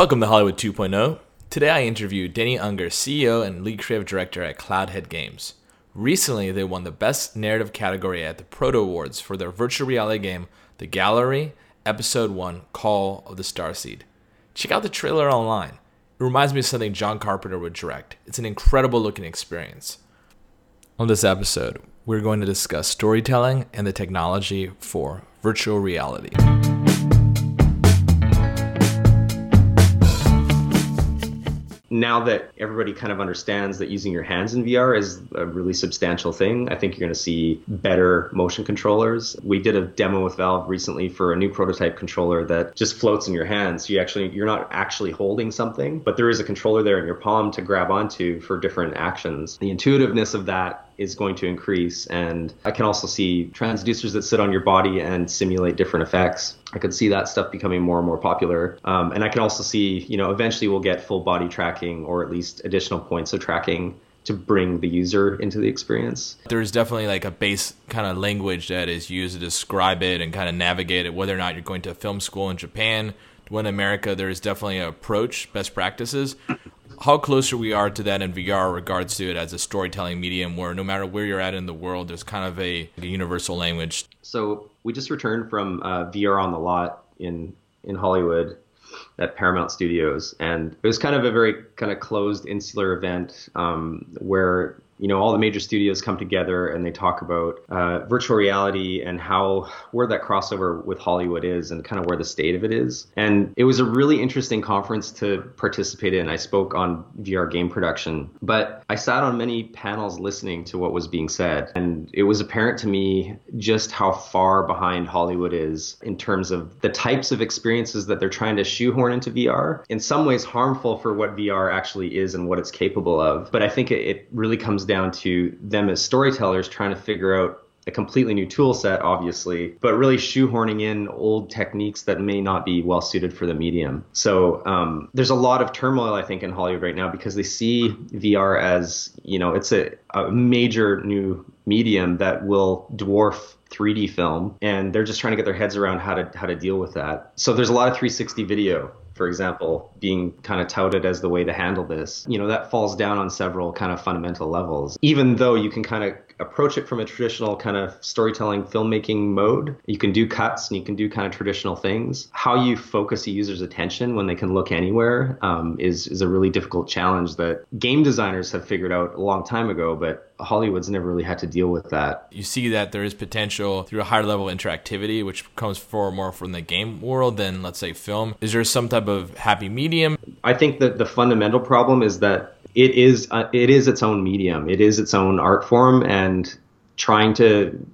Welcome to Hollywood 2.0. Today I interviewed Danny Unger, CEO and lead creative director at Cloudhead Games. Recently, they won the Best Narrative category at the Proto Awards for their virtual reality game, The Gallery, Episode 1, Call of the Starseed. Check out the trailer online. It reminds me of something John Carpenter would direct. It's an incredible looking experience. On this episode, we're going to discuss storytelling and the technology for virtual reality. Now that everybody kind of understands that using your hands in VR is a really substantial thing, I think you're going to see better motion controllers. We did a demo with Valve recently for a new prototype controller that just floats in your hands. You're not actually holding something, but there is a controller there in your palm to grab onto for different actions. The intuitiveness of that is going to increase, and I can also see transducers that sit on your body and simulate different effects. I could see that stuff becoming more and more popular. And I can also see, eventually we'll get full body tracking, or at least additional points of tracking to bring the user into the experience. There's definitely like a base kind of language that is used to describe it and kind of navigate it, whether or not you're going to film school in Japan. When in America, there's definitely an approach, best practices. How closer we are to that in VR regards to it as a storytelling medium where no matter where you're at in the world, there's kind of a universal language. So we just returned from VR on the lot in Hollywood at Paramount Studios. And it was kind of a very kind of closed, insular event where all the major studios come together and they talk about virtual reality and where that crossover with Hollywood is and kind of where the state of it is. And it was a really interesting conference to participate in. I spoke on VR game production, but I sat on many panels listening to what was being said. And it was apparent to me just how far behind Hollywood is in terms of the types of experiences that they're trying to shoehorn into VR. In some ways harmful for what VR actually is and what it's capable of. But I think it really comes down to them as storytellers trying to figure out a completely new tool set, obviously, but really shoehorning in old techniques that may not be well suited for the medium. So there's a lot of turmoil, I think, in Hollywood right now because they see VR as, it's a major new medium that will dwarf 3D film. And they're just trying to get their heads around how to deal with that. So there's a lot of 360 video, for example, being kind of touted as the way to handle this. That falls down on several kind of fundamental levels. Even though you can kind of approach it from a traditional kind of storytelling filmmaking mode, you can do cuts and you can do kind of traditional things. How you focus a user's attention when they can look anywhere is a really difficult challenge that game designers have figured out a long time ago, but Hollywood's never really had to deal with that. You see that there is potential through a higher level of interactivity, which comes far more from the game world than, let's say, film. Is there some type of happy medium? I think that the fundamental problem is that it is its own medium. It is its own art form, and trying to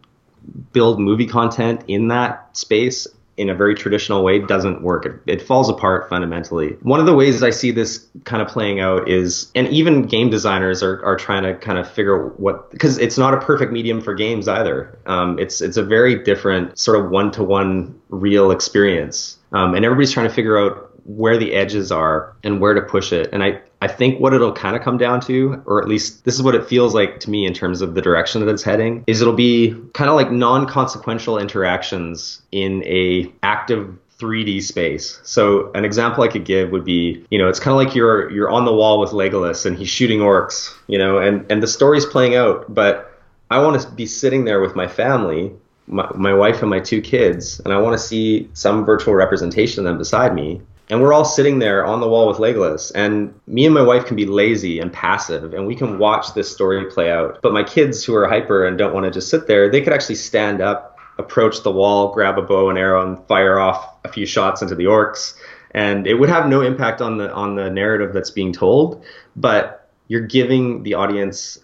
build movie content in that space in a very traditional way doesn't work. It falls apart fundamentally. One of the ways I see this kind of playing out is, and even game designers are trying to kind of figure out because it's not a perfect medium for games either. It's a very different sort of one-to-one real experience. And everybody's trying to figure out where the edges are and where to push it. And I think what it'll kind of come down to, or at least this is what it feels like to me in terms of the direction that it's heading, is it'll be kind of like non-consequential interactions in a active 3D space. So an example I could give would be, it's kind of like you're on the wall with Legolas and he's shooting orcs, and the story's playing out, but I want to be sitting there with my family, my wife and my two kids, and I want to see some virtual representation of them beside me. And we're all sitting there on the wall with Legolas, and me and my wife can be lazy and passive, and we can watch this story play out. But my kids, who are hyper and don't want to just sit there, they could actually stand up, approach the wall, grab a bow and arrow, and fire off a few shots into the orcs. And it would have no impact on the narrative that's being told, but you're giving the audience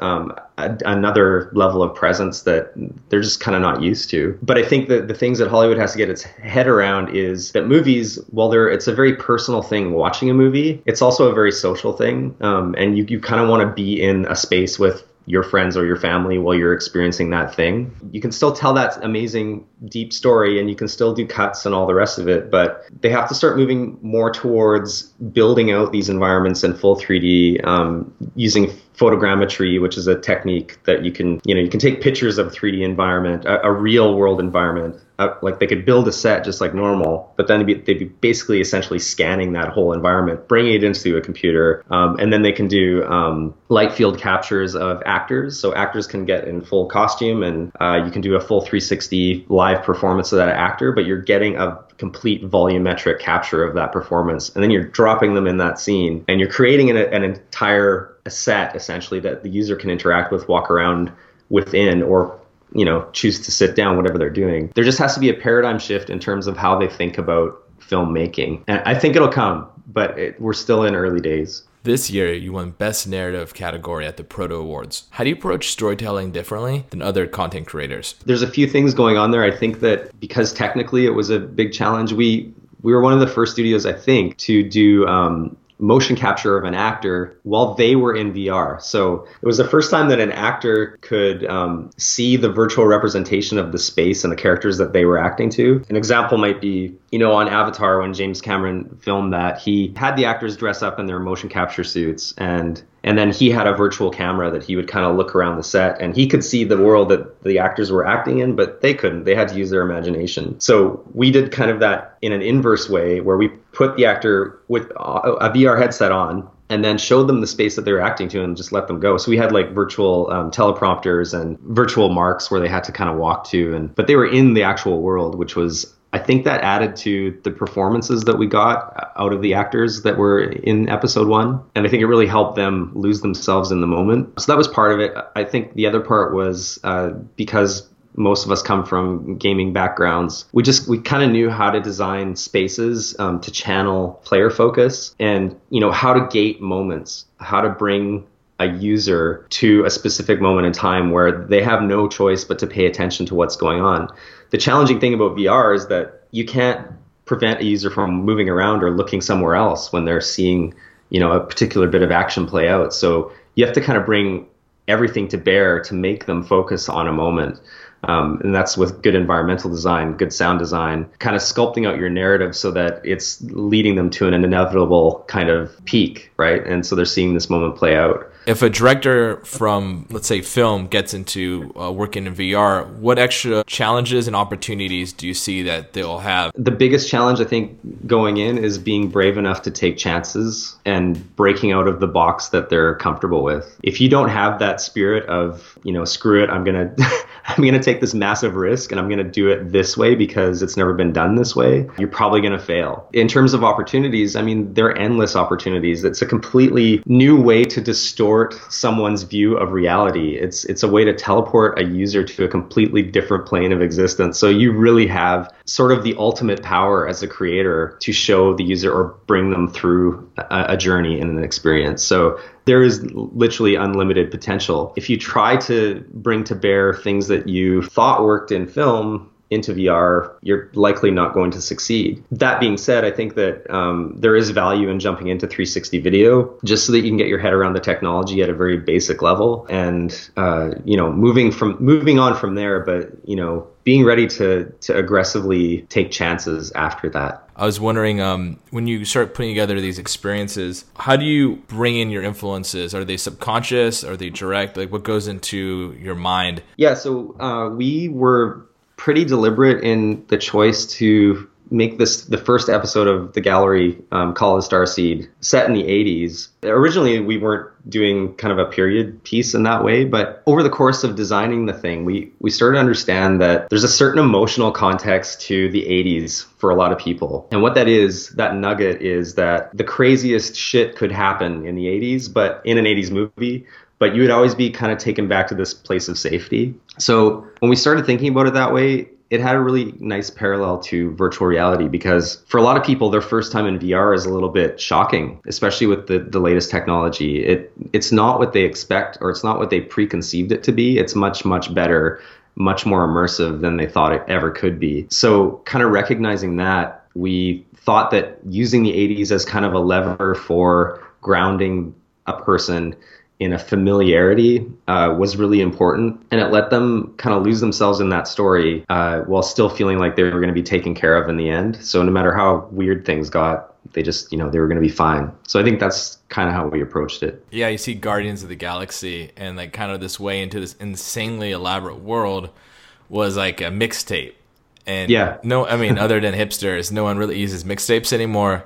another level of presence that they're just kind of not used to. But I think that the things that Hollywood has to get its head around is that movies, while it's a very personal thing watching a movie, it's also a very social thing. And you kind of want to be in a space with your friends or your family while you're experiencing that thing. You can still tell that amazing deep story and you can still do cuts and all the rest of it, but they have to start moving more towards building out these environments in full 3D, using photogrammetry, which is a technique that you can take pictures of a 3D environment, a real world environment. Like they could build a set just like normal, but then they'd be basically essentially scanning that whole environment, bringing it into a computer, and then they can do light field captures of actors. So actors can get in full costume, and you can do a full 360 live performance of that actor, but you're getting a complete volumetric capture of that performance, and then you're dropping them in that scene, and you're creating an entire set essentially that the user can interact with, walk around within, or choose to sit down, whatever they're doing. There just has to be a paradigm shift in terms of how they think about filmmaking. And I think it'll come, but we're still in early days. This year, you won Best Narrative category at the Proto Awards. How do you approach storytelling differently than other content creators? There's a few things going on there. I think that because technically it was a big challenge, we were one of the first studios, I think, to do motion capture of an actor while they were in VR. So it was the first time that an actor could see the virtual representation of the space and the characters that they were acting to. An example might be, on Avatar, when James Cameron filmed that, he had the actors dress up in their motion capture suits, and then he had a virtual camera that he would kind of look around the set, and he could see the world that the actors were acting in, but they couldn't. They had to use their imagination. So we did kind of that in an inverse way, where we put the actor with a VR headset on and then showed them the space that they were acting to and just let them go. So we had like virtual teleprompters and virtual marks where they had to kind of walk to, but they were in the actual world, which was, I think, that added to the performances that we got out of the actors that were in episode one. And I think it really helped them lose themselves in the moment. So that was part of it. I think the other part was because most of us come from gaming backgrounds, we kind of knew how to design spaces to channel player focus, and, how to gate moments, how to bring a user to a specific moment in time where they have no choice but to pay attention to what's going on. The challenging thing about VR is that you can't prevent a user from moving around or looking somewhere else when they're seeing, a particular bit of action play out. So you have to kind of bring everything to bear to make them focus on a moment. And that's with good environmental design, good sound design, kind of sculpting out your narrative so that it's leading them to an inevitable kind of peak, right? And so they're seeing this moment play out. If a director from, let's say, film gets into working in VR, what extra challenges and opportunities do you see that they'll have? The biggest challenge, I think, going in is being brave enough to take chances and breaking out of the box that they're comfortable with. If you don't have that spirit of, screw it, I'm gonna take this massive risk and I'm gonna do it this way because it's never been done this way, you're probably gonna fail. In terms of opportunities, there are endless opportunities. It's a completely new way to distort someone's view of reality. It's a way to teleport a user to a completely different plane of existence. So you really have sort of the ultimate power as a creator to show the user or bring them through a journey and an experience. So there is literally unlimited potential. If you try to bring to bear things that you thought worked in film into VR, you're likely not going to succeed. That being said, I think that there is value in jumping into 360 video just so that you can get your head around the technology at a very basic level, and moving on from there. But being ready to aggressively take chances after that. I was wondering, when you start putting together these experiences, how do you bring in your influences? Are they subconscious? Are they direct? Like, what goes into your mind? Yeah. So we were pretty deliberate in the choice to make this the first episode of The Gallery, Call of the Starseed, set in the 80s. Originally, we weren't doing kind of a period piece in that way, but over the course of designing the thing, we started to understand that there's a certain emotional context to the 80s for a lot of people. And what that is, that nugget is that the craziest shit could happen in the 80s, but in an 80s movie, but you would always be kind of taken back to this place of safety. So when we started thinking about it that way, it had a really nice parallel to virtual reality, because for a lot of people, their first time in VR is a little bit shocking, especially with the latest technology. It's not what they expect, or it's not what they preconceived it to be. It's much, much better, much more immersive than they thought it ever could be. So kind of recognizing that, we thought that using the 80s as kind of a lever for grounding a person in a familiarity was really important, and it let them kind of lose themselves in that story while still feeling like they were going to be taken care of in the end. So no matter how weird things got, they just, you know, they were going to be fine. So I think that's kind of how we approached it. Yeah, you see Guardians of the Galaxy and like kind of this way into this insanely elaborate world was like a mixtape. And yeah. No, I mean, other than hipsters, no one really uses mixtapes anymore.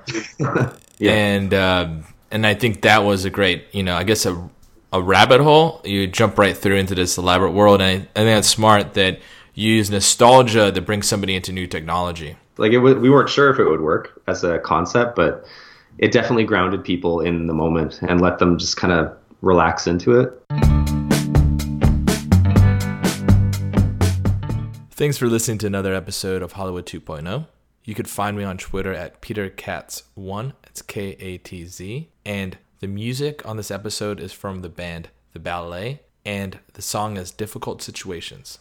Yeah. And I think that was a great, you know, I guess a rabbit hole. You jump right through into this elaborate world. And I think that's smart that you use nostalgia to bring somebody into new technology. Like it was, we weren't sure if it would work as a concept, but it definitely grounded people in the moment and let them just kind of relax into it. Thanks for listening to another episode of Hollywood 2.0. You could find me on Twitter at Peter Katz1, it's K-A-T-Z. And the music on this episode is from the band The Ballet, and the song is Difficult Situations.